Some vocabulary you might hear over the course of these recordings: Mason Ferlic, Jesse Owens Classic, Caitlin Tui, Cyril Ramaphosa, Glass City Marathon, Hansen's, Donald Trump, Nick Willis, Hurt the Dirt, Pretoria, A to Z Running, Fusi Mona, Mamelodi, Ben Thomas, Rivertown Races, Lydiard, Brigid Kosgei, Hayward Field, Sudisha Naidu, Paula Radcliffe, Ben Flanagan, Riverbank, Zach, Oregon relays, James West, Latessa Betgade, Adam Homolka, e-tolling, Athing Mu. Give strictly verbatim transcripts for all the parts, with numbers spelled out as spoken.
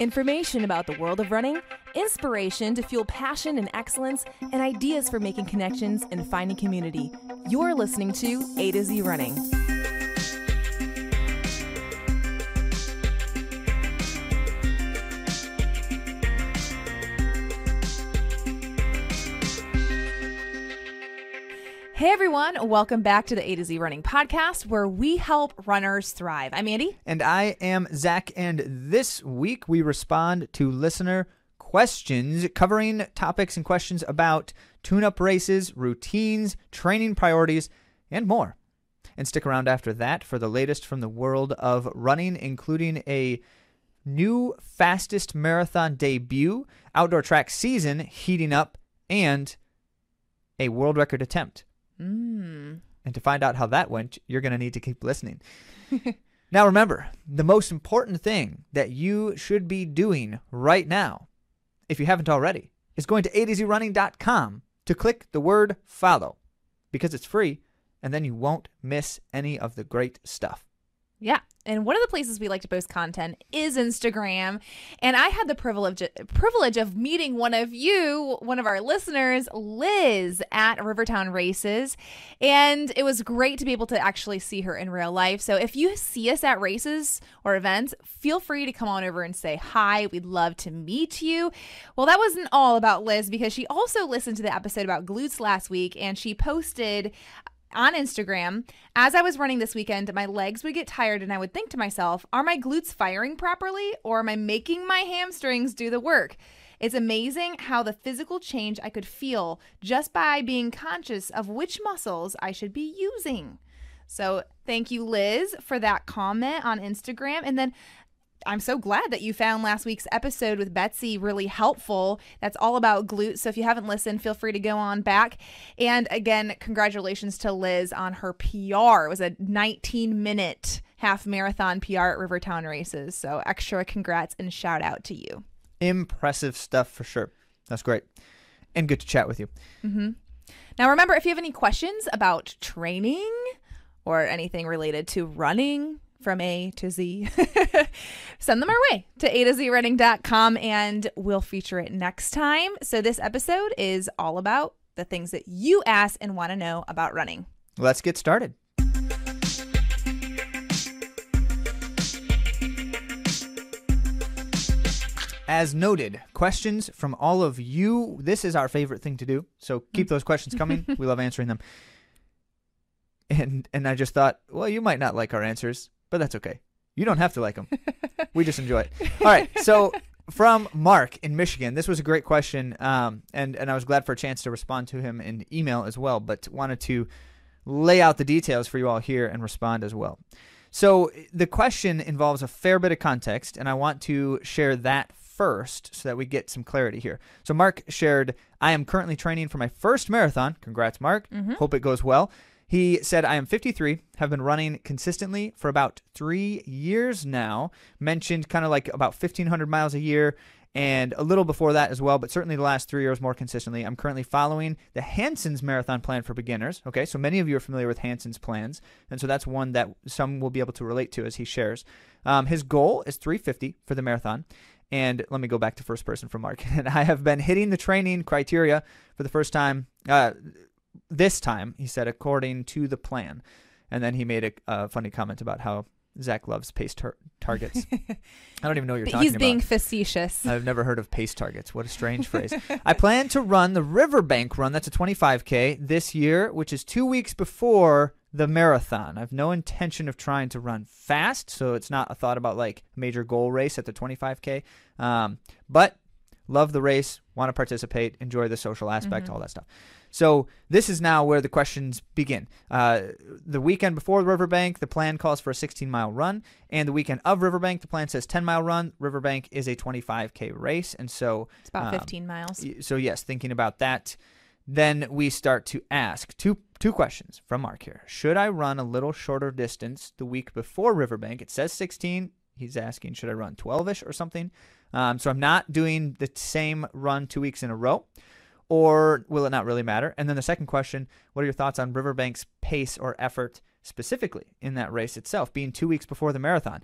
Information about the world of running, inspiration to fuel passion and excellence, and ideas for making connections and finding community. You're listening to A to Z Running. Hey everyone, welcome back to the A to Z Running Podcast, where we help runners thrive. I'm Andi. And I am Zach, and this week we respond to listener questions covering topics and questions about tune-up races, routines, training priorities, and more. And stick around after that for the latest from the world of running, including a new fastest marathon debut, outdoor track season heating up, and a world record attempt. Mm. And to find out how that went, you're going to need to keep listening. Now remember, the most important thing that you should be doing right now, if you haven't already, is going to A to Z running dot com to click the word follow, because it's free, and then you won't miss any of the great stuff. Yeah. And one of the places we like to post content is Instagram. And I had the privilege privilege of meeting one of you, one of our listeners, Liz, at Rivertown Races. And it was great to be able to actually see her in real life. So if you see us at races or events, feel free to come on over and say hi. We'd love to meet you. Well, that wasn't all about Liz, because she also listened to the episode about glutes last week, and she posted on Instagram, as I was running this weekend, my legs would get tired and I would think to myself, are my glutes firing properly, or am I making my hamstrings do the work? It's amazing how the physical change I could feel just by being conscious of which muscles I should be using. So thank you, Liz, for that comment on Instagram. And then I'm so glad that you found last week's episode with Betsy really helpful. That's all about glutes. So if you haven't listened, feel free to go on back. And again, congratulations to Liz on her P R. It was a nineteen minute half marathon P R at Rivertown Races. So extra congrats and shout out to you. Impressive stuff for sure. That's great. And good to chat with you. Mm-hmm. Now remember, if you have any questions about training or anything related to running, from A to Z, send them our way to A to Z running dot com, and we'll feature it next time. So this episode is all about the things that you ask and want to know about running. Let's get started. As noted, questions from all of you. This is our favorite thing to do, so keep those questions coming. We love answering them. And and I just thought, well, you might not like our answers, but that's okay. You don't have to like them. We just enjoy it. All right. So from Mark in Michigan, this was a great question, um, and, and I was glad for a chance to respond to him in email as well, but wanted to lay out the details for you all here and respond as well. So the question involves a fair bit of context, and I want to share that first so that we get some clarity here. So Mark shared, I am currently training for my first marathon. Congrats, Mark. Mm-hmm. Hope it goes well. He said, I am fifty-three, have been running consistently for about three years now, mentioned kind of like about fifteen hundred miles a year and a little before that as well, but certainly the last three years more consistently. I'm currently following the Hansen's marathon plan for beginners. Okay, so many of you are familiar with Hansen's plans, and so that's one that some will be able to relate to as he shares. Um, his goal is three fifty for the marathon. And let me go back to first person from Mark. And I have been hitting the training criteria for the first time. Uh, This time, he said, according to the plan. And then he made a, a funny comment about how Zach loves pace tar- targets. I don't even know what you're but talking about. He's being about. facetious. I've never heard of pace targets. What a strange phrase. I plan to run the Riverbank run, that's a twenty-five K, this year, which is two weeks before the marathon. I have no intention of trying to run fast, so it's not a thought about like major goal race at the twenty-five K. Um, but love the race, want to participate, enjoy the social aspect, mm-hmm. all that stuff. So this is now where the questions begin. Uh, the weekend before Riverbank, the plan calls for a sixteen mile run. And the weekend of Riverbank, the plan says ten mile run. Riverbank is a twenty-five K race. And so it's about um, fifteen miles. So yes, thinking about that, then we start to ask two two questions from Mark here. Should I run a little shorter distance the week before Riverbank? It says sixteen. He's asking, should I run twelve-ish or something? Um, so I'm not doing the same run two weeks in a row. Or will it not really matter? And then the second question, what are your thoughts on Riverbank's pace or effort specifically in that race itself, being two weeks before the marathon?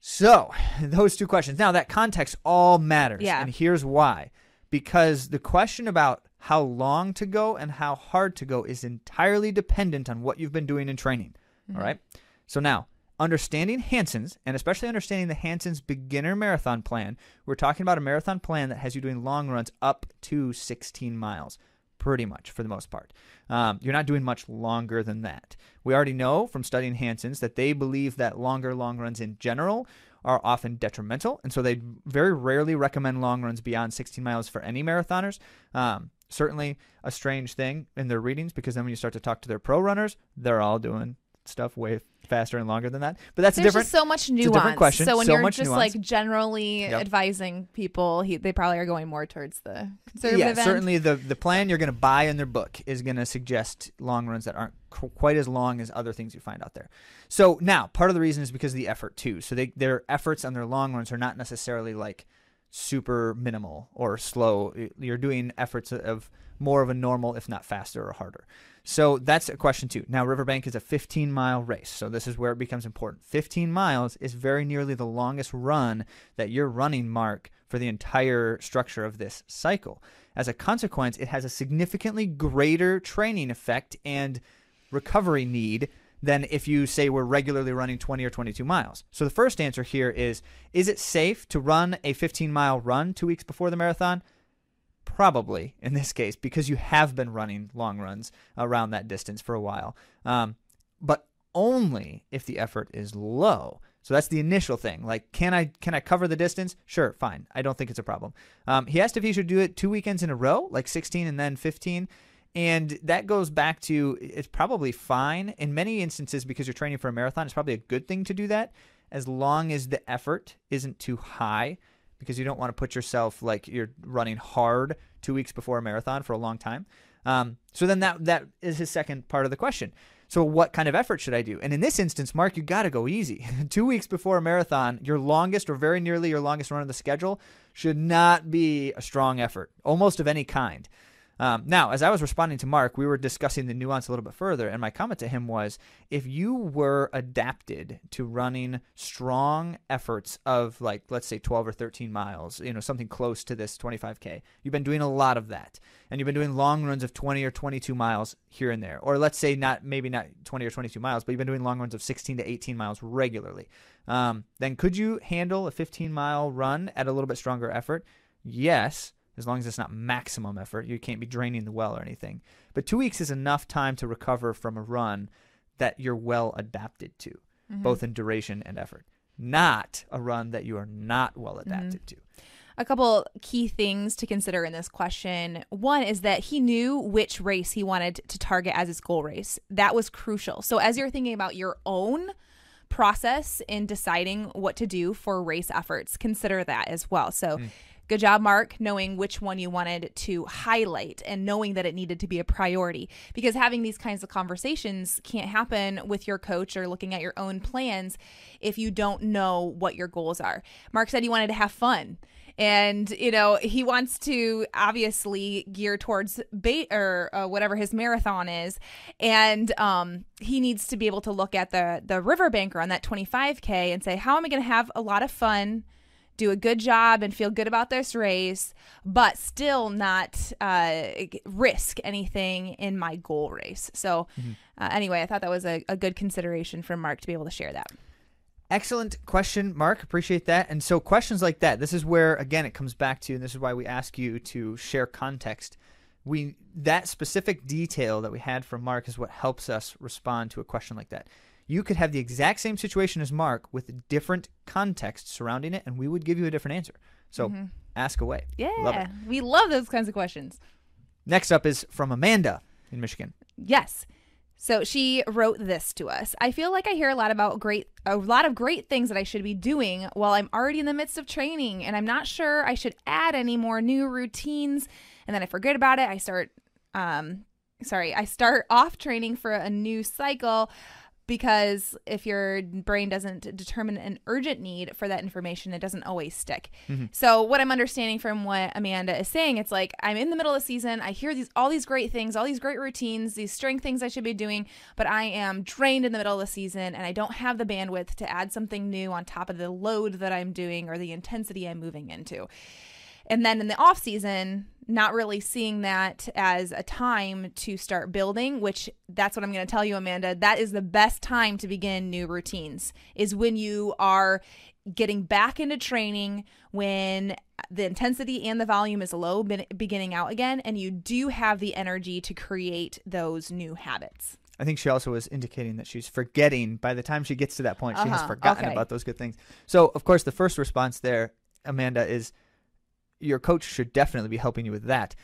So those two questions. Now that context all matters. Yeah. And here's why. Because the question about how long to go and how hard to go is entirely dependent on what you've been doing in training. Mm-hmm. All right. So now understanding Hansen's, and especially understanding the Hansen's beginner marathon plan, we're talking about a marathon plan that has you doing long runs up to sixteen miles. Pretty much, for the most part. Um, you're not doing much longer than that. We already know from studying Hansen's that they believe that longer long runs in general are often detrimental, and so they very rarely recommend long runs beyond sixteen miles for any marathoners. Um, certainly a strange thing in their readings, because then when you start to talk to their pro runners, they're all doing stuff way faster and longer than that. But that's different. There's just so much nuance. It's a different question. So when so you're just nuance. like generally yep. advising people, he, they probably are going more towards the conservative yeah, end. Yeah, certainly the, the plan you're going to buy in their book is going to suggest long runs that aren't quite as long as other things you find out there. So now part of the reason is because of the effort too. So they, their efforts on their long runs are not necessarily like super minimal or slow. You're doing efforts of more of a normal, if not faster or harder. So that's a question two. Now, Riverbank is a fifteen mile race. So this is where it becomes important. fifteen miles is very nearly the longest run that you're running, Mark, for the entire structure of this cycle. As a consequence, it has a significantly greater training effect and recovery need than if you say we're regularly running twenty or twenty-two miles. So the first answer here is, is it safe to run a fifteen mile run two weeks before the marathon? Probably in this case, because you have been running long runs around that distance for a while. Um, but only if the effort is low. So that's the initial thing. Like, can I can I cover the distance? Sure, fine. I don't think it's a problem. Um, he asked if he should do it two weekends in a row, like sixteen and then fifteen. And that goes back to, it's probably fine. In many instances, because you're training for a marathon, it's probably a good thing to do that, as long as the effort isn't too high, because you don't want to put yourself like you're running hard two weeks before a marathon for a long time. Um, so then that that is his second part of the question. So what kind of effort should I do? And in this instance, Mark, you got to go easy. Two weeks before a marathon, your longest or very nearly your longest run of the schedule should not be a strong effort, almost of any kind. Um, now, as I was responding to Mark, we were discussing the nuance a little bit further, and my comment to him was, if you were adapted to running strong efforts of, like, let's say twelve or thirteen miles, you know, something close to this twenty-five K, you've been doing a lot of that, and you've been doing long runs of twenty or twenty-two miles here and there, or let's say not maybe not twenty or twenty-two miles, but you've been doing long runs of sixteen to eighteen miles regularly, um, then could you handle a fifteen mile run at a little bit stronger effort? Yes. As long as it's not maximum effort, you can't be draining the well or anything. But two weeks is enough time to recover from a run that you're well adapted to, mm-hmm. both in duration and effort. Not a run that you are not well adapted mm-hmm. to. A couple key things to consider in this question. One is that he knew which race he wanted to target as his goal race. That was crucial. So as you're thinking about your own process in deciding what to do for race efforts, consider that as well. So mm. Good job, Mark, knowing which one you wanted to highlight and knowing that it needed to be a priority, because having these kinds of conversations can't happen with your coach or looking at your own plans if you don't know what your goals are. Mark said he wanted to have fun. And, you know, he wants to obviously gear towards bait or uh, whatever his marathon is. And um, he needs to be able to look at the, the Riverbank on that twenty-five K and say, how am I going to have a lot of fun, do a good job and feel good about this race, but still not uh, risk anything in my goal race. So mm-hmm. uh, anyway, I thought that was a, a good consideration for Mark to be able to share that. Excellent question, Mark. Appreciate that. And so questions like that, this is where, again, it comes back to, and this is why we ask you to share context. We that specific detail that we had from Mark is what helps us respond to a question like that. You could have the exact same situation as Mark with different context surrounding it, and we would give you a different answer. So mm-hmm. ask away. Yeah, love we love those kinds of questions. Next up is from Amanda in Michigan. Yes. So she wrote this to us. I feel like I hear a lot about great, a lot of great things that I should be doing while I'm already in the midst of training, and I'm not sure I should add any more new routines. And then I forget about it. I start, um, sorry, I start off training for a new cycle. because if your brain doesn't determine an urgent need for that information, it doesn't always stick. Mm-hmm. So what I'm understanding from what Amanda is saying, it's like, I'm in the middle of the season. I hear these all these great things, all these great routines, these strength things I should be doing, but I am drained in the middle of the season and I don't have the bandwidth to add something new on top of the load that I'm doing or the intensity I'm moving into. And then in the off season, not really seeing that as a time to start building, which that's what I'm going to tell you, Amanda. That is the best time to begin new routines, is when you are getting back into training, when the intensity and the volume is low, beginning out again, and you do have the energy to create those new habits. I think she also was indicating that she's forgetting. By the time she gets to that point, uh-huh. she has forgotten okay. about those good things. So, of course, the first response there, Amanda, is your coach should definitely be helping you with that.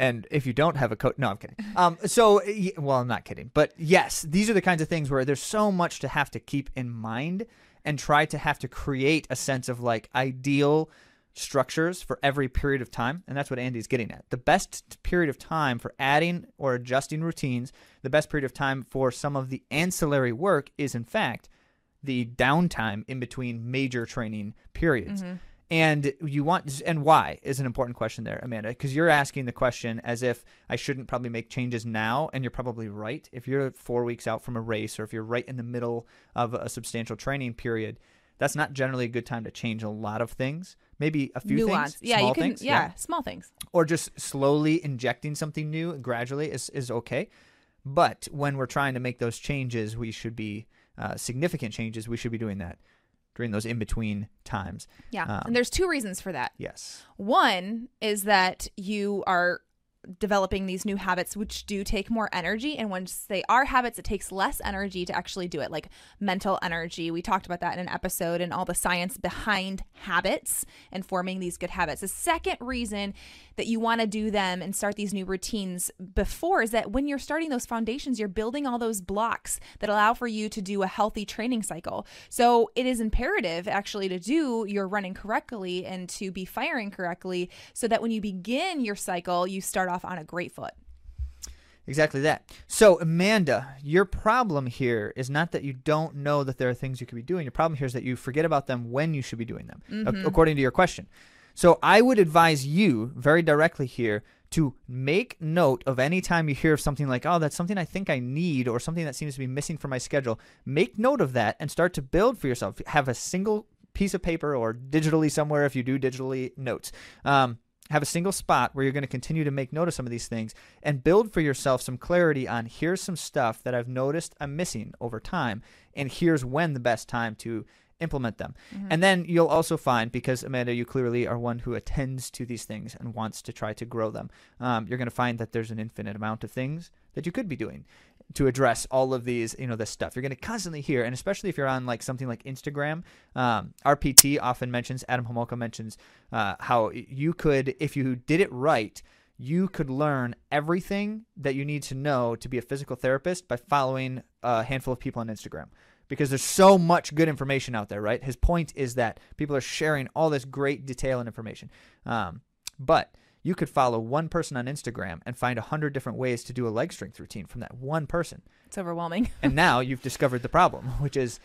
And if you don't have a coach, no, I'm kidding. Um, so, well, I'm not kidding, but yes, these are the kinds of things where there's so much to have to keep in mind and try to have to create a sense of like ideal structures for every period of time. And that's what Andy's getting at. The best period of time for adding or adjusting routines, the best period of time for some of the ancillary work is in fact the downtime in between major training periods. Mm-hmm. And you want, and why is an important question there, Amanda, because you're asking the question as if I shouldn't probably make changes now, and you're probably right. If you're four weeks out from a race, or if you're right in the middle of a substantial training period, that's not generally a good time to change a lot of things. Maybe a few Nuance. things, yeah, small you can, things, yeah, yeah, small things, or just slowly injecting something new and gradually is is okay. But when we're trying to make those changes, we should be uh, significant changes. We should be doing that during those in-between times. Yeah, um, and there's two reasons for that. Yes. One is that you are developing these new habits, which do take more energy, and once they are habits, it takes less energy to actually do it, like mental energy. We talked about that in an episode and all the science behind habits and forming these good habits. The second reason that you want to do them and start these new routines before is that when you're starting those foundations, you're building all those blocks that allow for you to do a healthy training cycle. So it is imperative actually to do your running correctly and to be firing correctly, so that when you begin your cycle, you start off on a great foot. Exactly that. So Amanda, your problem here is not that you don't know that there are things you could be doing. Your problem here is that you forget about them when you should be doing them, mm-hmm. according to your question. So I would advise you very directly here to make note of any time you hear of something like, oh, that's something I think I need, or something that seems to be missing from my schedule. Make note of that and start to build for yourself. Have a single piece of paper, or digitally somewhere if you do digitally notes. Um, Have a single spot where you're going to continue to make note of some of these things and build for yourself some clarity on, here's some stuff that I've noticed I'm missing over time, and here's when the best time to implement them. Mm-hmm. And then you'll also find, because Amanda, you clearly are one who attends to these things and wants to try to grow them, um, you're going to find that there's an infinite amount of things that you could be doing to address all of these, you know, this stuff. You're going to constantly hear, and especially if you're on like something like Instagram, um, R P T often mentions, Adam Homolka mentions uh, how you could, if you did it right, you could learn everything that you need to know to be a physical therapist by following a handful of people on Instagram, because there's so much good information out there, right? His point is that people are sharing all this great detail and information. Um, but you could follow one person on Instagram and find a hundred different ways to do a leg strength routine from that one person. It's overwhelming. And now you've discovered the problem, which is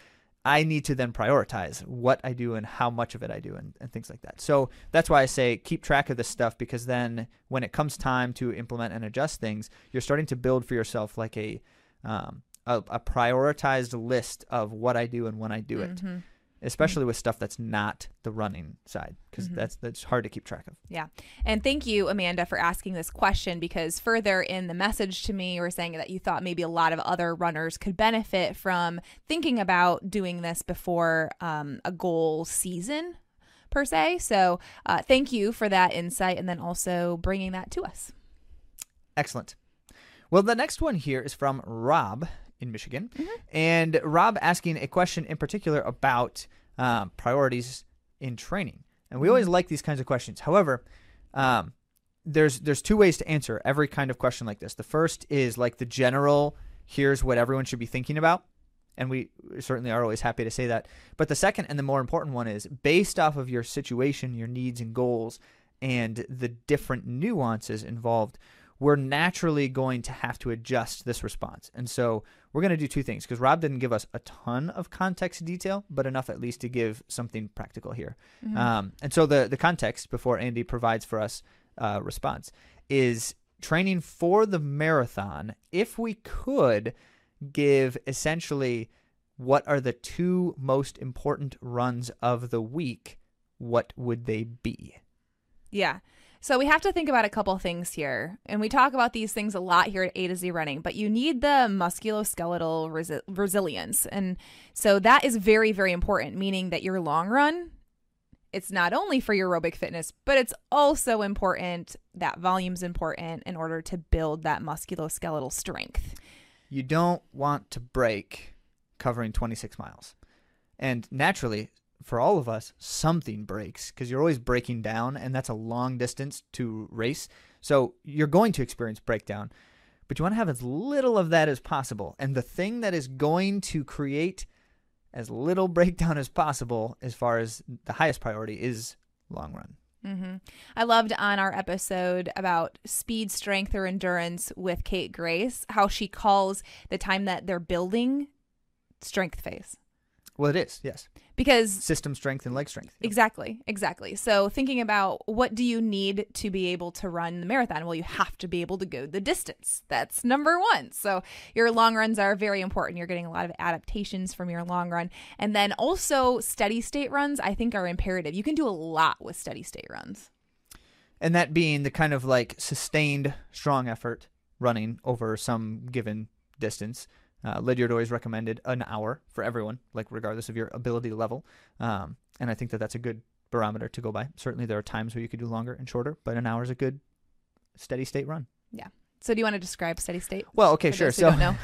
I need to then prioritize what I do and how much of it I do, and, and things like that. So that's why I say keep track of this stuff, because then when it comes time to implement and adjust things, you're starting to build for yourself like a um, a, a prioritized list of what I do and when I do it. Mm-hmm. Especially with stuff that's not the running side, because mm-hmm. that's that's hard to keep track of. Yeah. And thank you, Amanda, for asking this question, because further in the message to me, you were saying that you thought maybe a lot of other runners could benefit from thinking about doing this before um, a goal season, per se. So uh, thank you for that insight, and then also bringing that to us. Excellent. Well, the next one here is from Rob in Michigan. Mm-hmm. And Rob asking a question in particular about um, priorities in training. And we mm-hmm. always like these kinds of questions. However, um, there's there's two ways to answer every kind of question like this. The first is like the general, here's what everyone should be thinking about. And we certainly are always happy to say that. But the second and the more important one is based off of your situation, your needs and goals, and the different nuances involved, we're naturally going to have to adjust this response. And so we're going to do two things because Rob didn't give us a ton of context detail, but enough at least to give something practical here. Mm-hmm. Um, and so the, the context before Andi provides for us uh, response is training for the marathon. If we could give essentially what are the two most important runs of the week, what would they be? Yeah. So we have to think about a couple things here. And we talk about these things a lot here at A to Z Running, but you need the musculoskeletal resi- resilience. And so that is very, very important, meaning that your long run, it's not only for your aerobic fitness, but it's also important, that volume's important in order to build that musculoskeletal strength. You don't want to break covering twenty-six miles. And naturally, for all of us, something breaks because you're always breaking down, and that's a long distance to race. So you're going to experience breakdown, but you want to have as little of that as possible. And the thing that is going to create as little breakdown as possible, as far as the highest priority, is long run. Mm-hmm. I loved on our episode about speed, strength, or endurance with Kate Grace, how she calls the time that they're building strength phase. Well, it is, yes. Because system strength and leg strength. Yep. Exactly, exactly. So thinking about what do you need to be able to run the marathon? Well, you have to be able to go the distance. That's number one. So your long runs are very important. You're getting a lot of adaptations from your long run. And then also steady state runs, I think, are imperative. You can do a lot with steady state runs. And that being the kind of like sustained strong effort running over some given distance. Uh, Lydiard always recommended an hour for everyone, like regardless of your ability level. Um, and I think that that's a good barometer to go by. Certainly there are times where you could do longer and shorter, but an hour is a good steady state run. Yeah. So do you want to describe steady state? Well, okay, sure. So don't know.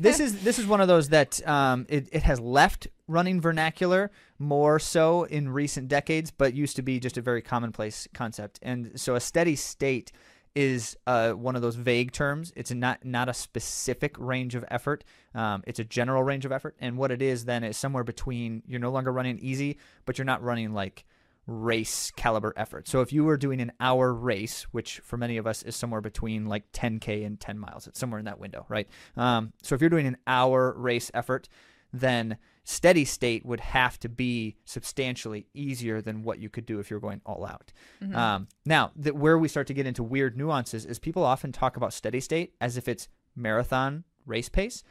this is this is one of those that um, it, it has left running vernacular more so in recent decades, but used to be just a very commonplace concept. And so a steady state is uh, one of those vague terms. It's not not a specific range of effort. Um, it's a general range of effort. And what it is then is somewhere between you're no longer running easy, but you're not running like race caliber effort. So if you were doing an hour race, which for many of us is somewhere between like ten K and ten miles, it's somewhere in that window, right? Um, so if you're doing an hour race effort, then steady state would have to be substantially easier than what you could do if you're going all out. Mm-hmm. Um, now, that where we start to get into weird nuances is people often talk about steady state as if it's marathon race pace,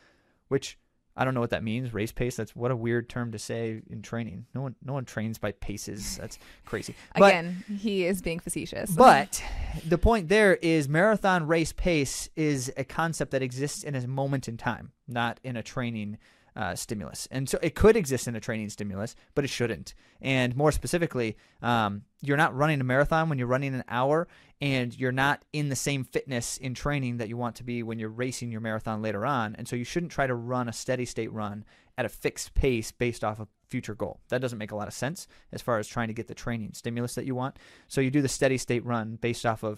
which I don't know what that means. Race pace. That's what a weird term to say in training. No one, no one trains by paces. That's crazy. But, again, he is being facetious. But the point there is marathon race pace is a concept that exists in a moment in time, not in a training Uh, stimulus. And so it could exist in a training stimulus, but it shouldn't. And more specifically, um, you're not running a marathon when you're running an hour, and you're not in the same fitness in training that you want to be when you're racing your marathon later on. And so you shouldn't try to run a steady state run at a fixed pace based off a future goal. That doesn't make a lot of sense as far as trying to get the training stimulus that you want. So you do the steady state run based off of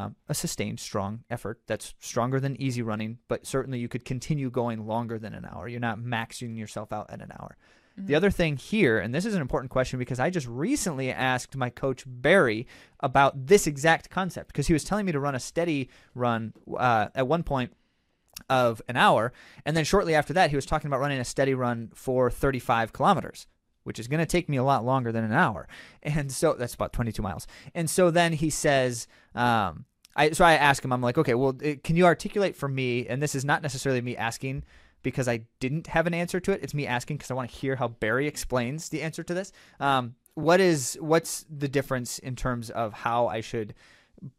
Um, a sustained strong effort that's stronger than easy running, but certainly you could continue going longer than an hour. You're not maxing yourself out at an hour. Mm-hmm. The other thing here, and this is an important question because I just recently asked my coach Barry about this exact concept because he was telling me to run a steady run uh, at one point of an hour. And then shortly after that, he was talking about running a steady run for thirty-five kilometers. Which is going to take me a lot longer than an hour. And so that's about twenty-two miles. And so then he says, um, I, so I ask him, I'm like, okay, well, it, can you articulate for me? And this is not necessarily me asking because I didn't have an answer to it. It's me asking because I want to hear how Barry explains the answer to this. Um, what is, what's the difference in terms of how I should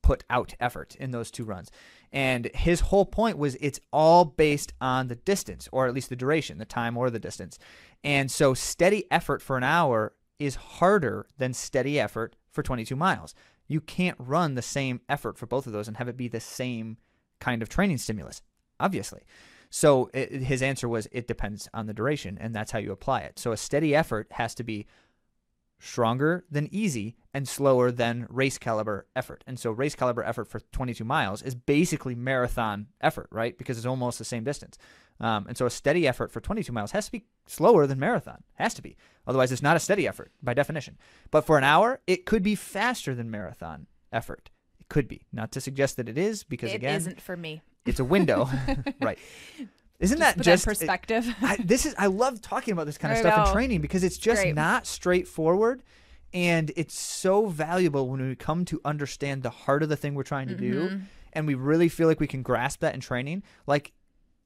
put out effort in those two runs? And his whole point was it's all based on the distance, or at least the duration, the time or the distance. And so steady effort for an hour is harder than steady effort for twenty-two miles. You can't run the same effort for both of those and have it be the same kind of training stimulus, obviously. So it, his answer was it depends on the duration, and that's how you apply it. So a steady effort has to be stronger than easy and slower than race caliber effort. And so race caliber effort for twenty-two miles is basically marathon effort, right? Because it's almost the same distance. Um, and so a steady effort for twenty-two miles has to be slower than marathon. Has to be. Otherwise, it's not a steady effort by definition. But for an hour, it could be faster than marathon effort. It could be. Not to suggest that it is because, it again, it isn't for me. It's a window. Right. Isn't just that just that perspective? It, I, this is I love talking about this kind of I stuff know. in training because it's just Great. not straightforward, and it's so valuable when we come to understand the heart of the thing we're trying to mm-hmm. do, and we really feel like we can grasp that in training. Like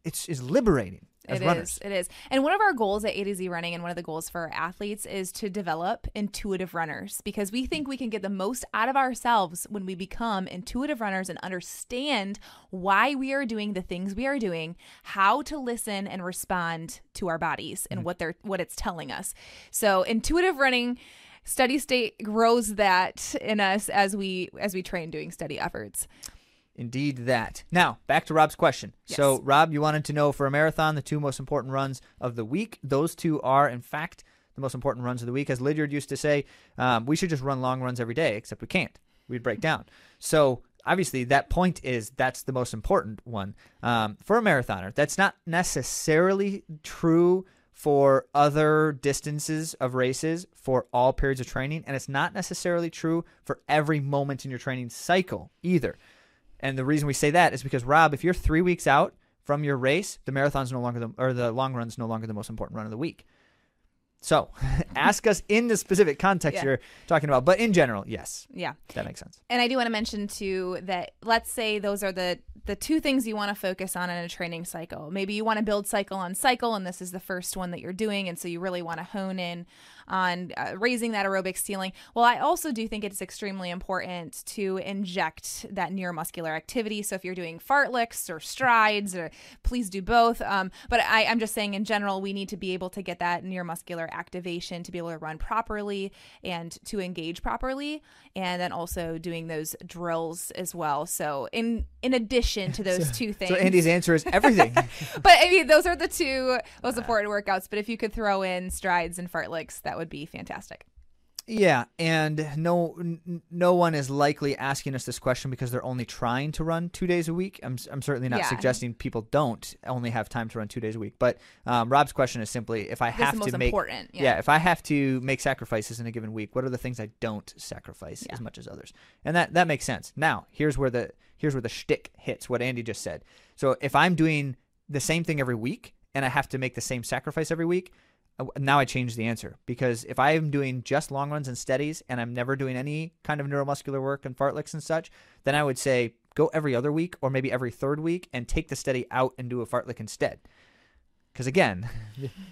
it's is liberating. As it runners. is. It is. And one of our goals at A to Z Running, and one of the goals for athletes, is to develop intuitive runners, because we think we can get the most out of ourselves when we become intuitive runners and understand why we are doing the things we are doing, how to listen and respond to our bodies and mm-hmm. what they're what it's telling us. So intuitive running, steady state, grows that in us as we as we train doing steady efforts. Indeed that. Now, back to Rob's question. Yes. So, Rob, you wanted to know for a marathon, the two most important runs of the week. Those two are, in fact, the most important runs of the week. As Lydiard used to say, um, we should just run long runs every day, except we can't. We'd break down. So, obviously, that point is that's the most important one um, for a marathoner. That's not necessarily true for other distances of races for all periods of training, and it's not necessarily true for every moment in your training cycle either. And the reason we say that is because, Rob, if you're three weeks out from your race, the marathon's no longer the, or the long run's no longer the most important run of the week. So ask us in the specific context yeah. you're talking about. But in general, yes. Yeah. That makes sense. And I do want to mention, too, that let's say those are the, the two things you want to focus on in a training cycle. Maybe you want to build cycle on cycle, and this is the first one that you're doing, and so you really want to hone in on uh, raising that aerobic ceiling. Well, I also do think it's extremely important to inject that neuromuscular activity. So if you're doing fartleks or strides, or please do both. Um, but I, I'm just saying in general, we need to be able to get that neuromuscular activation to be able to run properly and to engage properly, and then also doing those drills as well. So in in addition to those so, two things. So Andy's answer is everything. But I mean, those are the two most important workouts. But if you could throw in strides and fartleks, that would be fantastic. Yeah, and no no one is likely asking us this question because they're only trying to run two days a week. I'm I'm certainly not yeah. suggesting people don't only have time to run two days a week. But um, Rob's question is simply, if I this have to make important, yeah. yeah, if I have to make sacrifices in a given week, what are the things I don't sacrifice yeah. as much as others? And that, that makes sense. Now, here's where the here's where the shtick hits. What Andi just said. So if I'm doing the same thing every week and I have to make the same sacrifice every week. Now I change the answer, because if I am doing just long runs and steadies and I'm never doing any kind of neuromuscular work and fartleks and such, then I would say go every other week or maybe every third week and take the steady out and do a fartlek instead. Because again,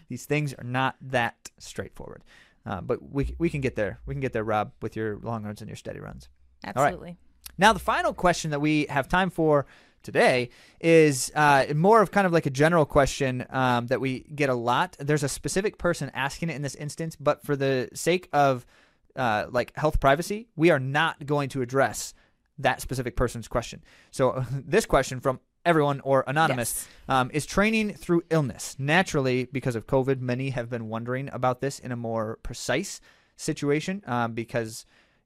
these things are not that straightforward. Uh, but we we can get there. We can get there, Rob, with your long runs and your steady runs. Absolutely. All right. Now the final question that we have time for today is uh, more of kind of like a general question um, that we get a lot. There's a specific person asking it in this instance, but for the sake of uh, like health privacy, we are not going to address that specific person's question. So this question from everyone or anonymous yes. um, is training through illness. Naturally, because of COVID, many have been wondering about this in a more precise situation um, because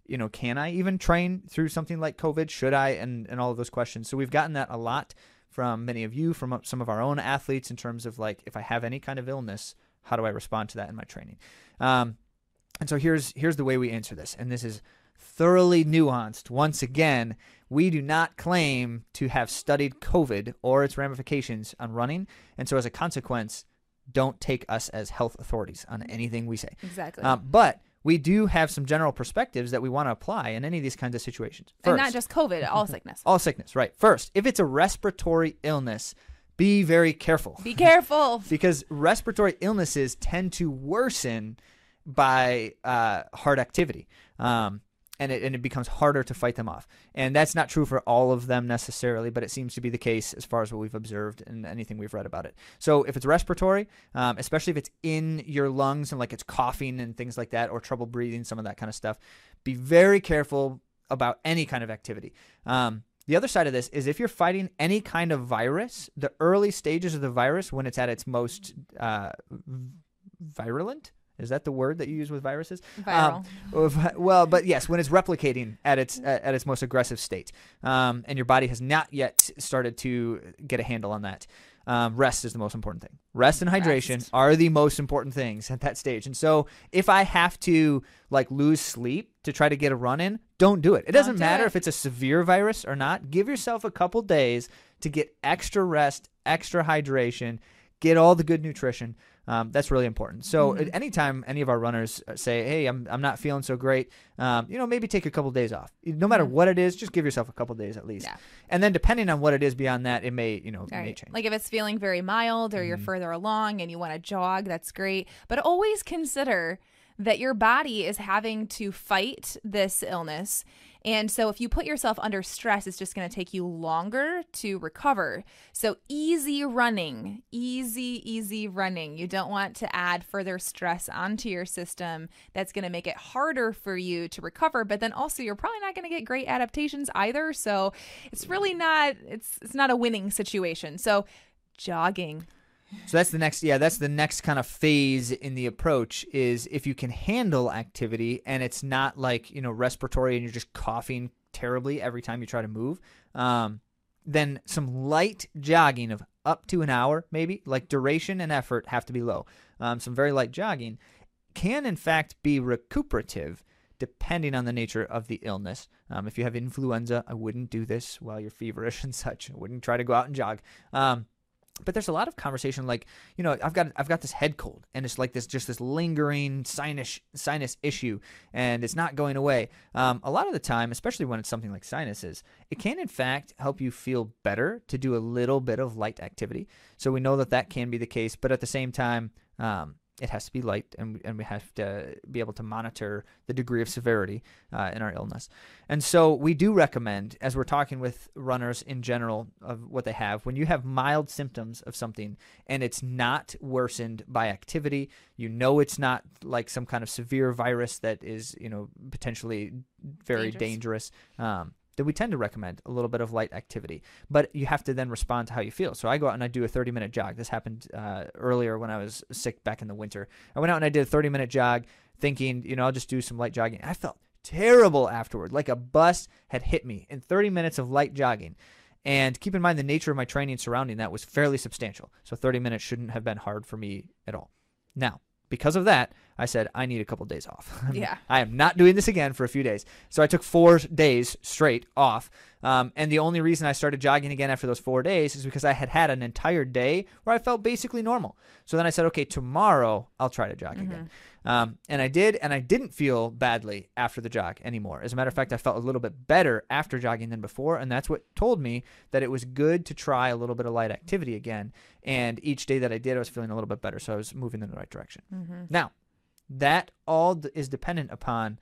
you know, can I even train through something like COVID? Should I? And, and all of those questions. So we've gotten that a lot from many of you, from some of our own athletes in terms of like, if I have any kind of illness, how do I respond to that in my training? Um, and so here's, here's the way we answer this. And this is thoroughly nuanced. Once again, we do not claim to have studied COVID or its ramifications on running. And so as a consequence, don't take us as health authorities on anything we say. Exactly. Um, but we do have some general perspectives that we want to apply in any of these kinds of situations. First, and not just COVID, all sickness. All sickness, right. First, if it's a respiratory illness, be very careful. Be careful. Because respiratory illnesses tend to worsen by uh, heart activity, um, and, it, and it becomes harder to fight them off. And that's not true for all of them necessarily, but it seems to be the case as far as what we've observed and anything we've read about it. So if it's respiratory, um, especially if it's in your lungs and like it's coughing and things like that, or trouble breathing, some of that kind of stuff, be very careful about any kind of activity. Um, the other side of this is if you're fighting any kind of virus, the early stages of the virus when it's at its most uh, virulent, is that the word that you use with viruses? Viral. Um, well, but yes, when it's replicating at its at its most aggressive state, um, and your body has not yet started to get a handle on that, Um, rest is the most important thing. Rest and hydration rest. are the most important things at that stage. And so if I have to like lose sleep to try to get a run in, don't do it. It doesn't don't matter do it. if it's a severe virus or not. Give yourself a couple days to get extra rest, extra hydration, get all the good nutrition. Um, that's really important. So mm-hmm. at any time any of our runners say, hey, I'm I'm not feeling so great, um, you know, maybe take a couple days off. No matter what it is, just give yourself a couple days at least. Yeah. And then depending on what it is beyond that, it may, you know, right. may change. Like if it's feeling very mild or mm-hmm. you're further along and you want to jog, that's great. But always consider that your body is having to fight this illness. And so if you put yourself under stress, it's just going to take you longer to recover. So easy running, easy, easy running. You don't want to add further stress onto your system. That's going to make it harder for you to recover. But then also you're probably not going to get great adaptations either. So it's really not, it's it's not a winning situation. So jogging. So that's the next, yeah, that's the next kind of phase in the approach is if you can handle activity and it's not like, you know, respiratory and you're just coughing terribly every time you try to move, um, then some light jogging of up to an hour maybe, like duration and effort have to be low. Um, some very light jogging can in fact be recuperative depending on the nature of the illness. Um, if you have influenza, I wouldn't do this while you're feverish and such. I wouldn't try to go out and jog. Um, But there's a lot of conversation like, you know, I've got I've got this head cold and it's like this just this lingering sinus sinus issue and it's not going away. Um, a lot of the time, especially when it's something like sinuses, it can in fact help you feel better to do a little bit of light activity. So we know that that can be the case, but at the same time, um, it has to be light and, and we have to be able to monitor the degree of severity uh, in our illness. And so we do recommend, as we're talking with runners in general of what they have, when you have mild symptoms of something and it's not worsened by activity, you know it's not like some kind of severe virus that is, you know, potentially very dangerous, dangerous um, then we tend to recommend a little bit of light activity. But you have to then respond to how you feel. So I go out and I do a thirty-minute jog. This happened uh, earlier when I was sick back in the winter. I went out and I did a thirty-minute jog thinking, you know, I'll just do some light jogging. I felt terrible afterward, like a bus had hit me in thirty minutes of light jogging. And keep in mind the nature of my training surrounding that was fairly substantial. So thirty minutes shouldn't have been hard for me at all. Now, because of that, I said, I need a couple of days off. Yeah. I am not doing this again for a few days. So I took four days straight off. Um, and the only reason I started jogging again after those four days is because I had had an entire day where I felt basically normal. So then I said, okay, tomorrow I'll try to jog mm-hmm. again. Um, and I did, and I didn't feel badly after the jog anymore. As a matter of fact, I felt a little bit better after jogging than before. And that's what told me that it was good to try a little bit of light activity again. And each day that I did, I was feeling a little bit better. So I was moving in the right direction. Mm-hmm. Now, that all is dependent upon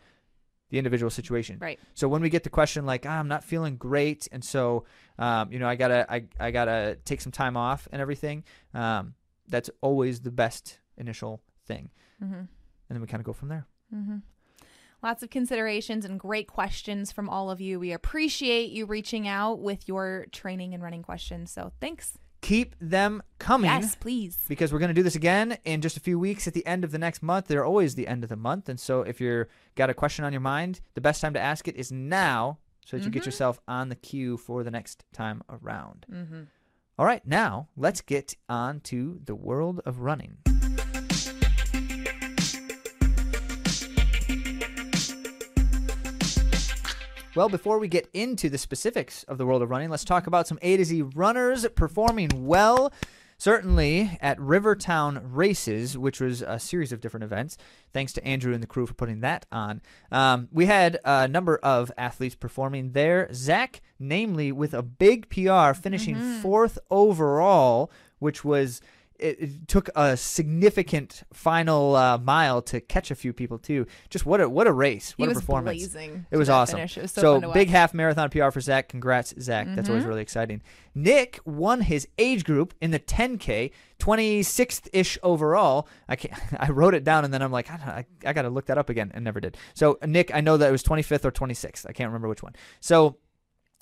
the individual situation. Right. So when we get the question like, ah, I'm not feeling great, and so, um, you know, I gotta, I, I gotta take some time off and everything. Um, that's always the best initial thing, mm-hmm. and then we kind of go from there. Mm-hmm. Lots of considerations and great questions from all of you. We appreciate you reaching out with your training and running questions. So thanks. Keep them coming. Yes, please. Because we're going to do this again in just a few weeks at the end of the next month. They're always the end of the month. And so if you've got a question on your mind, the best time to ask it is now so that mm-hmm. you get yourself on the queue for the next time around. Mm-hmm. All right. Now let's get on to the world of running. Well, before we get into the specifics of the world of running, let's talk about some A to Z runners performing well, certainly at Rivertown Races, which was a series of different events. Thanks to Andrew and the crew for putting that on. Um, we had a number of athletes performing there. Zach, namely, with a big P R, finishing mm-hmm. fourth overall, which was... It, it took a significant final uh, mile to catch a few people too. Just what a what a race, what he a performance! Blazing it was awesome. It was so so fun to big watch. Half marathon P R for Zach. Congrats, Zach. Mm-hmm. That's always really exciting. Nick won his age group in the ten K, twenty-sixth-ish overall. I can't, I wrote it down and then I'm like, I, I, I got to look that up again and never did. So Nick, I know that it was twenty-fifth or twenty-sixth. I can't remember which one. So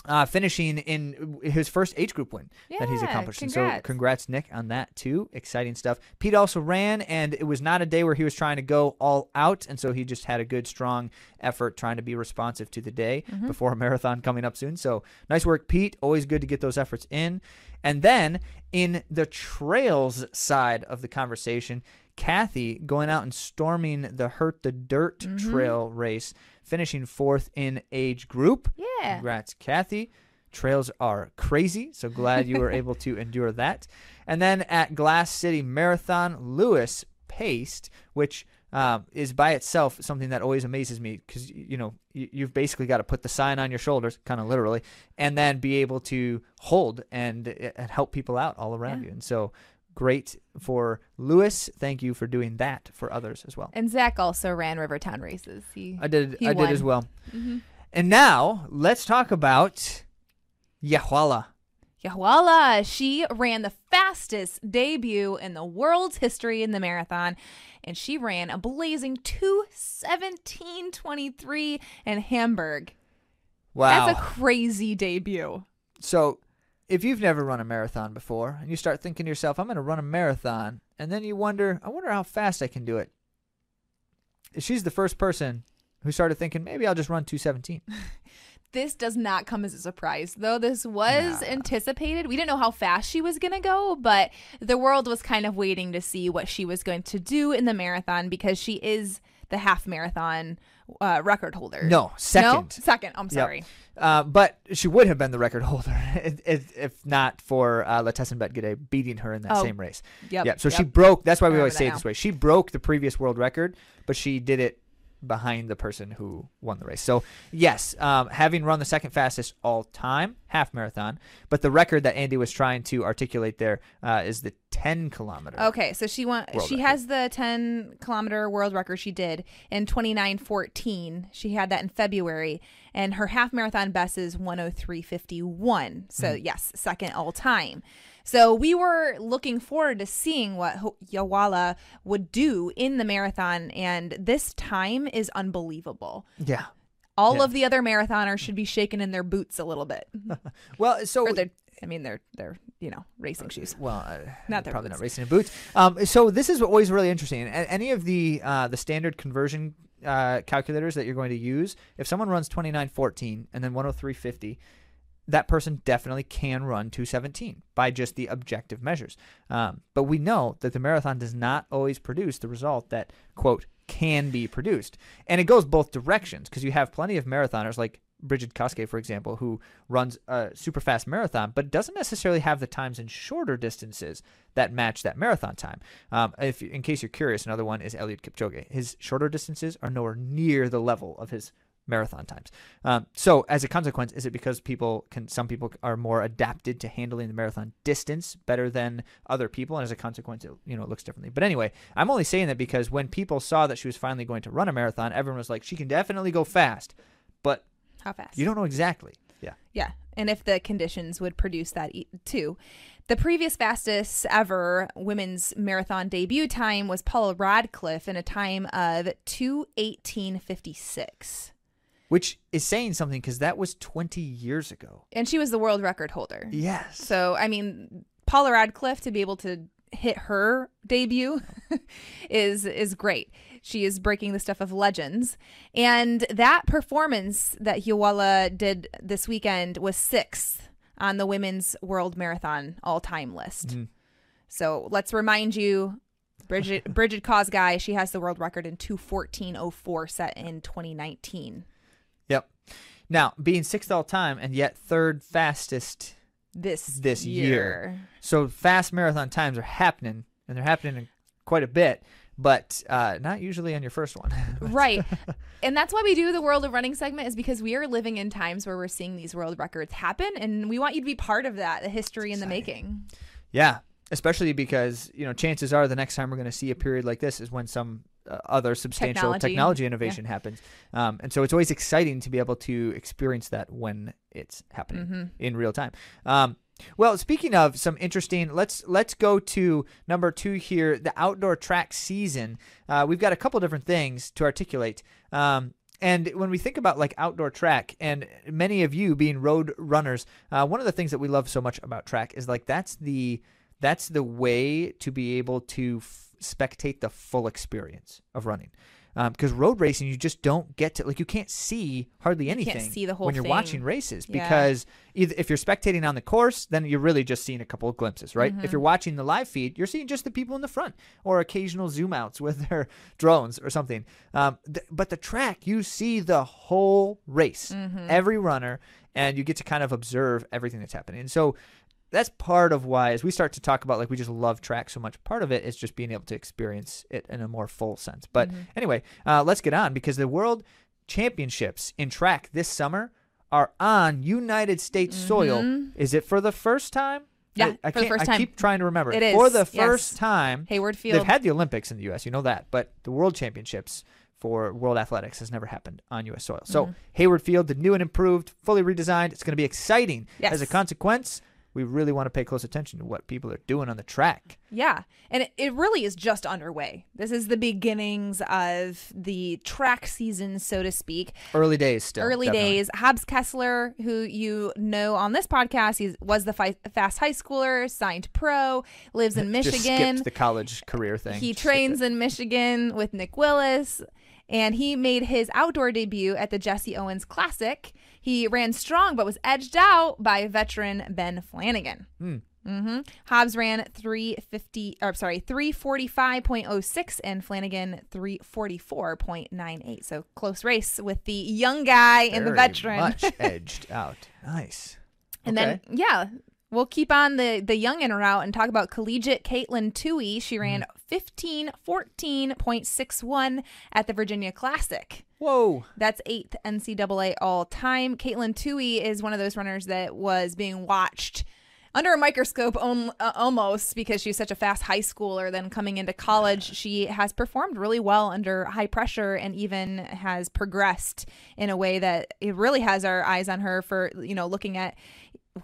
Uh, finishing in his first age group win yeah, that he's accomplished. Congrats. And so congrats, Nick, on that too. Exciting stuff. Pete also ran, and it was not a day where he was trying to go all out, and so he just had a good, strong effort trying to be responsive to the day mm-hmm. before a marathon coming up soon. So nice work, Pete. Always good to get those efforts in. And then in the trails side of the conversation, Kathy going out and storming the Hurt the Dirt mm-hmm. trail race, finishing fourth in age group. Yeah. Congrats, Kathy. Trails are crazy, so glad you were able to endure that. And then at Glass City Marathon, Lewis paced, which uh, is by itself something that always amazes me because, you know, you, you've basically got to put the sign on your shoulders, kind of literally, and then be able to hold and, and help people out all around yeah. you. And so great for Lewis. Thank you for doing that for others as well. And Zach also ran Rivertown Races. He, I did. He I won. did as well. Mm-hmm. And now let's talk about Yehuala. Yehuala. She ran the fastest debut in the world's history in the marathon, and she ran a blazing two seventeen twenty-three in Hamburg. Wow, that's a crazy debut. So, if you've never run a marathon before and you start thinking to yourself, I'm going to run a marathon, and then you wonder, I wonder how fast I can do it. She's the first person who started thinking, maybe I'll just run two seventeen. This does not come as a surprise, though. This was nah. anticipated. We didn't know how fast she was going to go, but the world was kind of waiting to see what she was going to do in the marathon because she is the half marathon uh, record holder. No, second. No? Second, I'm sorry. Yep. Uh, but she would have been the record holder if, if not for uh, Latessa Betgade beating her in that oh, same race. Yep. yep. So yep. she broke. That's why we always say it now. This way. She broke the previous world record, but she did it behind the person who won the race. So, yes, um, having run the second fastest all-time half marathon, but the record that Andi was trying to articulate there uh, is the ten-kilometer. Okay, so she won, she record. has the ten-kilometer world record she did in twenty-nine fourteen. She had that in February, and her half marathon best is one oh three fifty-one. So, mm-hmm. yes, second all-time. So we were looking forward to seeing what Yehuala would do in the marathon, and this time is unbelievable. Yeah. All yeah. of the other marathoners should be shaking in their boots a little bit. well, so... Or their, I mean, they're, they're you know, racing shoes. Well, uh, not their probably boots. Not racing in boots. Um, so this is always really interesting. Any of the uh, the standard conversion uh, calculators that you're going to use, if someone runs twenty-nine fourteen and then one oh three fifty... that person definitely can run two seventeen by just the objective measures. Um, but we know that the marathon does not always produce the result that, quote, can be produced. And it goes both directions because you have plenty of marathoners like Brigid Kosgei, for example, who runs a super fast marathon but doesn't necessarily have the times in shorter distances that match that marathon time. Um, if, in case you're curious, another one is Eliud Kipchoge. His shorter distances are nowhere near the level of his marathon times. Um, so as a consequence, is it because people can, some people are more adapted to handling the marathon distance better than other people? And as a consequence, it, you know, it looks differently. But anyway, I'm only saying that because when people saw that she was finally going to run a marathon, everyone was like, she can definitely go fast, but how fast? You don't know exactly. Yeah. Yeah. And if the conditions would produce that e- too. The previous fastest ever women's marathon debut time was Paula Radcliffe in a time of two eighteen fifty-six. Which is saying something because that was twenty years ago. And she was the world record holder. Yes. So, I mean, Paula Radcliffe, to be able to hit her debut is is great. She is breaking the stuff of legends. And that performance that Yehuala did this weekend was sixth on the Women's World Marathon all-time list. Mm-hmm. So let's remind you, Brigid, Brigid Kosgei, she has the world record in two fourteen oh four set in twenty nineteen. Yep. Now, being sixth all time and yet third fastest this this year. year. So fast marathon times are happening, and they're happening quite a bit, but uh, not usually on your first one. Right. And that's why we do the World of Running segment, is because we are living in times where we're seeing these world records happen, and we want you to be part of that, the history in the making. Yeah, especially because, you know, chances are the next time we're going to see a period like this is when some Uh, other substantial technology, technology innovation yeah. happens. Um, and so it's always exciting to be able to experience that when it's happening mm-hmm. in real time. Um, well, speaking of some interesting, let's let's go to number two here, the outdoor track season. Uh, we've got a couple different things to articulate. Um, And when we think about like outdoor track, and many of you being road runners, uh, one of the things that we love so much about track is like that's the that's the way to be able to f- spectate the full experience of running. Because um, road racing, you just don't get to, like, you can't see hardly anything you can't see the whole when you're thing. watching races. Yeah. Because either, if you're spectating on the course, then you're really just seeing a couple of glimpses, right? Mm-hmm. If you're watching the live feed, you're seeing just the people in the front or occasional zoom outs with their drones or something. Um, th- but the track, you see the whole race, mm-hmm. every runner, and you get to kind of observe everything that's happening. And so that's part of why, as we start to talk about, like, we just love track so much, part of it is just being able to experience it in a more full sense. But mm-hmm. anyway, uh, let's get on, because the World Championships in track this summer are on United States mm-hmm. soil. Is it for the first time? Yeah, I, I for the first time. I keep trying to remember. It is. For the first yes. time. Hayward Field. They've had the Olympics in the U S, you know that, but the World Championships for World Athletics has never happened on U S soil. So mm-hmm. Hayward Field, the new and improved, fully redesigned. It's going to be exciting. Yes. As a consequence, we really want to pay close attention to what people are doing on the track. Yeah, and it, it really is just underway. This is the beginnings of the track season, so to speak. Early days still. Early definitely. days. Hobbs Kessler, who you know on this podcast, he was the fi- fast high schooler, signed pro, lives in Michigan. Just skipped the college career thing. He just trains in Michigan with Nick Willis, and he made his outdoor debut at the Jesse Owens Classic. He ran strong, but was edged out by veteran Ben Flanagan. Mm. Mm-hmm. Hobbs ran three fifty, or sorry, three forty-five point oh six, and Flanagan three forty-four point nine eight. So close race with the young guy Very and the veteran. Much edged out. Nice. And okay. then, yeah, we'll keep on the, the youngin' route and talk about collegiate Caitlin Tui. She ran mm. fifteen fourteen point six one at the Virginia Classic. Whoa. That's eighth N C double A all time. Caitlin Tui is one of those runners that was being watched under a microscope on, uh, almost, because she's such a fast high schooler. Then coming into college, yeah. she has performed really well under high pressure, and even has progressed in a way that it really has our eyes on her for, you know, looking at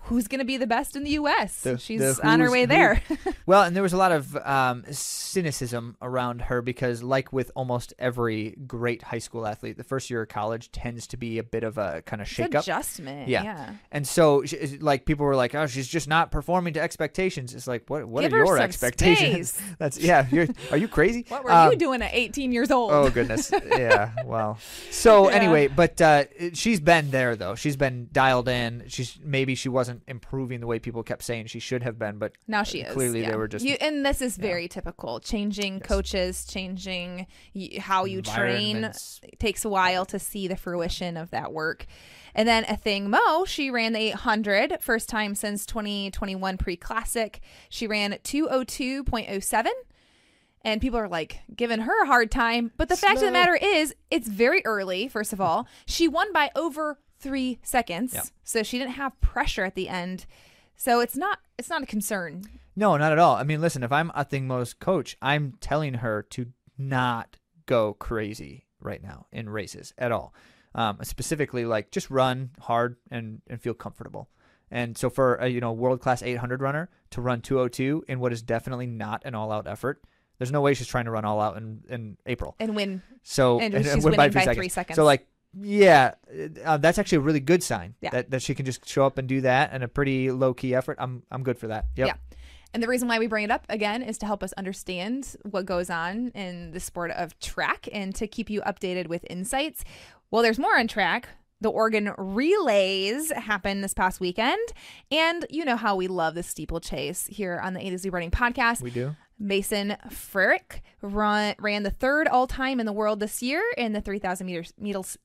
who's going to be the best in the U S. The, She's the on her way there. Well, and there was a lot of um, cynicism around her, because like with almost every great high school athlete, the first year of college tends to be a bit of a kind of shakeup. Adjustment. Yeah. yeah. And so she, like people were like, oh, she's just not performing to expectations. It's like, what What Give are your expectations? That's Yeah. You're, are you crazy? What were um, you doing at eighteen years old? Oh, goodness. Yeah. Wow. So yeah. anyway, but uh, she's been there though. She's been dialed in. She's Maybe she was wasn't improving the way people kept saying she should have been, but now she is. Clearly yeah. they were just you, and this is very yeah. typical. Changing yes. coaches, changing y- how you train, it takes a while to see the fruition of that work. And then Athing Mu, she ran the eight hundred, first time since twenty twenty-one pre-classic. She ran two oh two point oh seven. And people are like giving her a hard time, but the Slow. fact of the matter is, it's very early. First of all, she won by over three seconds. Yep. So she didn't have pressure at the end. So it's not it's not a concern. No, not at all. I mean, listen, if I'm Athing Mu's coach, I'm telling her to not go crazy right now in races at all. Um, specifically, like, just run hard and, and feel comfortable. And so for a you know world-class eight hundred runner to run two oh two in what is definitely not an all-out effort, there's no way she's trying to run all out in, in April. And win. So, and, and she's and win winning by, by seconds. three seconds. So, like, yeah, uh, that's actually a really good sign yeah. that, that she can just show up and do that in a pretty low-key effort. I'm I'm good for that. Yep. Yeah. And the reason why we bring it up, again, is to help us understand what goes on in the sport of track and to keep you updated with insights. Well, there's more on track. The Oregon relays happened this past weekend. And you know how we love the steeplechase here on the A to Z Running podcast. We do. Mason Ferlic run, ran the third all-time in the world this year in the three thousand meters. meters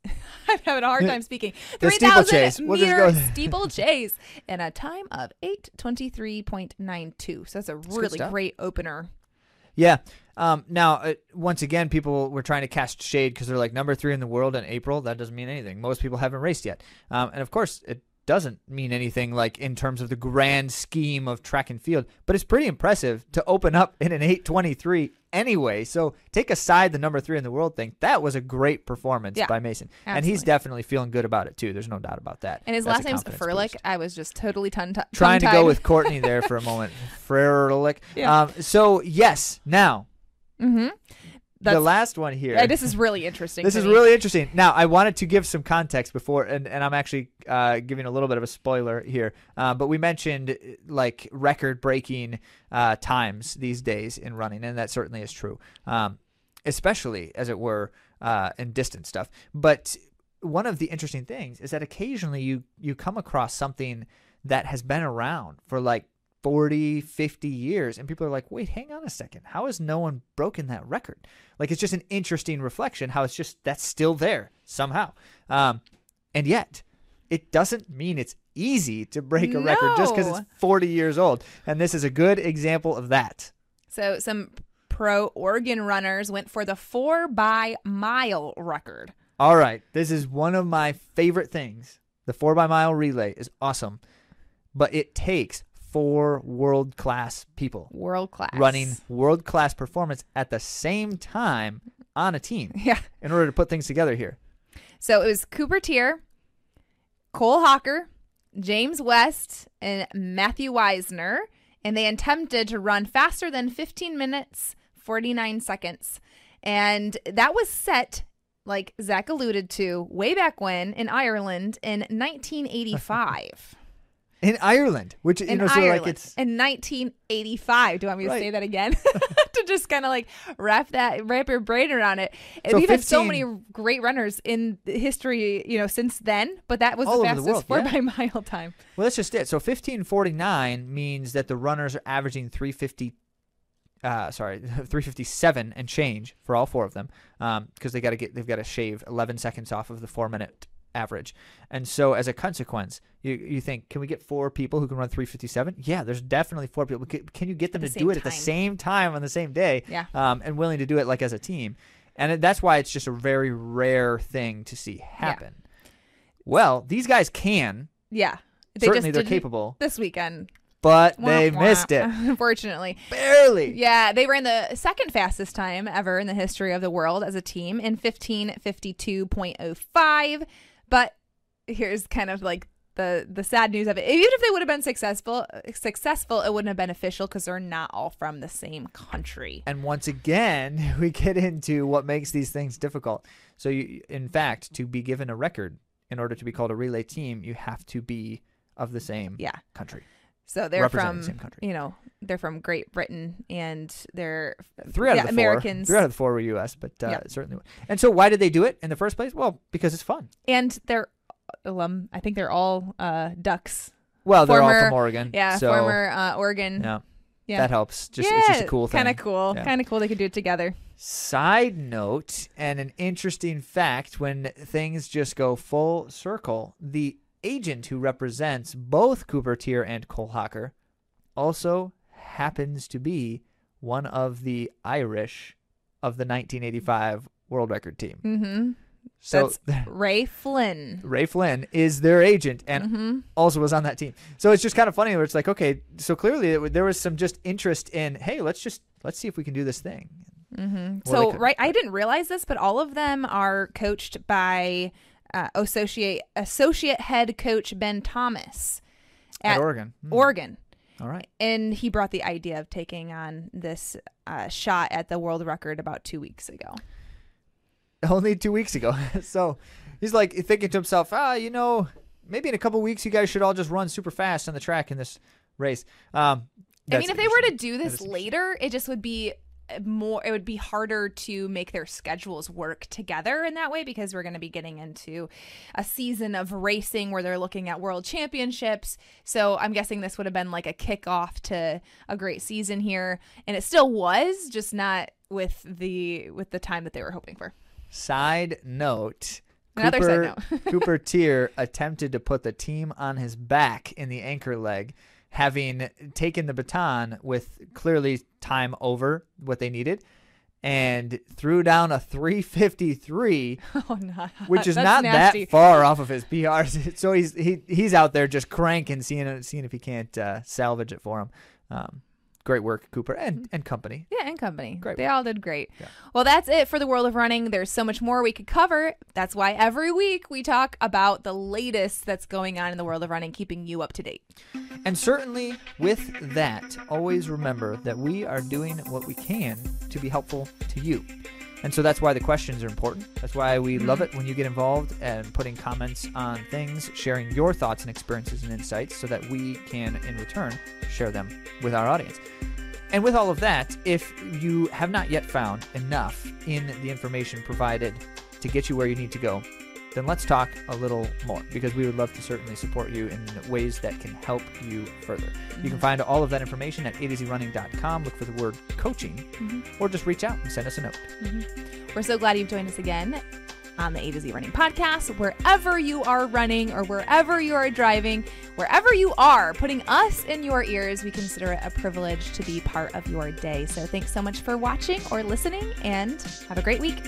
I'm having a hard time speaking. three thousand meter steeplechase in a time of eight twenty-three point nine two. So that's a that's really great opener. Yeah. Um, now, uh, once again, people were trying to cast shade because they're like number three in the world in April. That doesn't mean anything. Most people haven't raced yet. Um, and, of course, it doesn't mean anything like in terms of the grand scheme of track and field, but it's pretty impressive to open up in an eight twenty-three anyway. So take aside the number three in the world thing. That was a great performance yeah, by Mason. Absolutely. And he's definitely feeling good about it too. There's no doubt about that. And his That's last name's Ferlic. Boost. I was just totally ton- t- trying tongue-tied. to go with Courtney there for a moment. Ferlic. Yeah. Um, so yes, now. Mm-hmm. That's, the last one here. Yeah, this is really interesting. This is me. really interesting. Now, I wanted to give some context before, and, and I'm actually uh, giving a little bit of a spoiler here, uh, but we mentioned like record-breaking uh, times these days in running, and that certainly is true, um, especially, as it were, uh, in distance stuff. But one of the interesting things is that occasionally you, you come across something that has been around for like forty, fifty years, and people are like, wait, hang on a second. How has no one broken that record? Like, it's just an interesting reflection how it's just, that's still there somehow. Um, and yet, it doesn't mean it's easy to break a no. record just because it's forty years old. And this is a good example of that. So some pro Oregon runners went for the four by mile record. All right. This is one of my favorite things. The four by mile relay is awesome, but it takes four world-class people. World-class. Running world-class performance at the same time on a team. Yeah. In order to put things together here. So it was Cooper Teare, Cole Hawker, James West, and Matthew Weisner. And they attempted to run faster than fifteen minutes, forty-nine seconds. And that was set, like Zach alluded to, way back when in Ireland in nineteen eighty-five. In Ireland, which in you know, so Ireland, like it's in nineteen eighty-five. Do you want me to right. say that again to just kind of like wrap that, wrap your brain around it? So We've fifteen, had so many great runners in history, you know, since then. But that was the fastest the world, four yeah. by mile time. Well, that's just it. So fifteen forty-nine means that the runners are averaging three fifty. Uh, sorry, three fifty-seven and change for all four of them, because um, they got to get they've got to shave eleven seconds off of the four minute. average. And so as a consequence, you you think, can we get four people who can run three fifty-seven? Yeah, there's definitely four people. Can, can you get them to do it at the same time on the same day? Yeah. Um, and willing to do it like as a team. And that's why it's just a very rare thing to see happen. Yeah. Well, these guys can. Yeah. They Certainly just they're capable. This weekend. But wah, they wah. missed it. Unfortunately. Barely. Yeah, they ran the second fastest time ever in the history of the world as a team in fifteen fifty-two point oh five. But here's kind of like the the sad news of it. Even if they would have been successful, successful, it wouldn't have been official because they're not all from the same country. And once again, we get into what makes these things difficult. So, you, in fact, to be given a record in order to be called a relay team, you have to be of the same yeah. country. So they're from, the same country. you know, they're from Great Britain, and they're three out yeah, of the Americans. Four. Three out of the four were U S, but uh, yep. certainly. And so, why did they do it in the first place? Well, because it's fun. And they're, um, I think they're all uh, ducks. Well, former, they're all from Oregon. Yeah, so, former uh, Oregon. Yeah, yeah, that helps. Just yeah, it's just a cool thing. Kind of cool. Yeah. Kind of cool. They could do it together. Side note, and an interesting fact: when things just go full circle, the agent who represents both Cooper Teare and Cole Hawker also happens to be one of the Irish of the nineteen eighty-five world record team. Mm-hmm. So that's Ray Flynn. Ray Flynn is their agent and mm-hmm. also was on that team. So it's just kind of funny where it's like, okay, so clearly there was some just interest in, hey, let's just let's see if we can do this thing. Mm-hmm. Well, so right, I didn't realize this, but all of them are coached by. Uh, associate associate head coach Ben Thomas at, at Oregon. Mm. Oregon. All right. And he brought the idea of taking on this uh, shot at the world record about two weeks ago. Only two weeks ago. So he's like thinking to himself, ah, you know, maybe in a couple weeks you guys should all just run super fast on the track in this race. Um, I mean, if they were to do this later, it just would be more it would be harder to make their schedules work together in that way, because we're going to be getting into a season of racing where they're looking at world championships. So I'm guessing this would have been like a kickoff to a great season here, and it still was, just not with the with the time that they were hoping for. Side note, Another Cooper, side note. Cooper Teare attempted to put the team on his back in the anchor leg, having taken the baton with clearly time over what they needed, and threw down a three fifty-three, oh, no. which is That's not nasty. that far off of his P R. So he's he he's out there just cranking, seeing seeing if he can't uh, salvage it for him. Um, Great work, Cooper, and, and company. Yeah, and company. Great they work. all did great. Yeah. Well, that's it for the world of running. There's so much more we could cover. That's why every week we talk about the latest that's going on in the world of running, keeping you up to date. And certainly with that, always remember that we are doing what we can to be helpful to you. And so that's why the questions are important. That's why we love it when you get involved and putting comments on things, sharing your thoughts and experiences and insights so that we can, in return, share them with our audience. And with all of that, if you have not yet found enough in the information provided to get you where you need to go, then let's talk a little more, because we would love to certainly support you in ways that can help you further. Mm-hmm. You can find all of that information at a to z running dot com. Look for the word coaching, mm-hmm. or just reach out and send us a note. Mm-hmm. We're so glad you've joined us again on the A to Z Running Podcast. Wherever you are running or wherever you are driving, wherever you are putting us in your ears, we consider it a privilege to be part of your day. So thanks so much for watching or listening, and have a great week.